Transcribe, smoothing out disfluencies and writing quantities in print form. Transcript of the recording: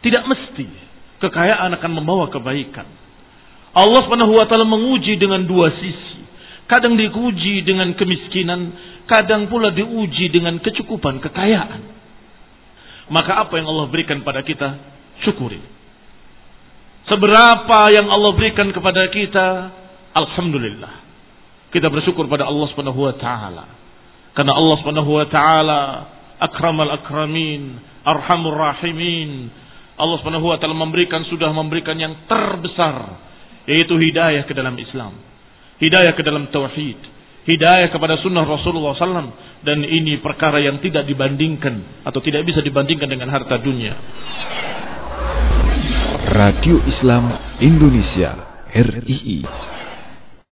Tidak mesti kekayaan akan membawa kebaikan. Allah Subhanahu wa ta'ala menguji dengan dua sisi. Kadang diuji dengan kemiskinan, kadang pula diuji dengan kecukupan kekayaan. Maka apa yang Allah berikan pada kita, syukuri. Seberapa yang Allah berikan kepada kita, alhamdulillah. Kita bersyukur pada Allah Subhanahu wa ta'ala. Karena Allah Subhanahu wa ta'ala akramal akramin, arhamur rahimin. Allah Subhanahu wa ta'ala sudah memberikan yang terbesar, yaitu hidayah ke dalam Islam. Hidayah ke dalam tauhid, hidayah kepada sunnah Rasulullah SAW, dan ini perkara yang tidak dibandingkan atau tidak bisa dibandingkan dengan harta dunia. Radio Islam Indonesia (RII).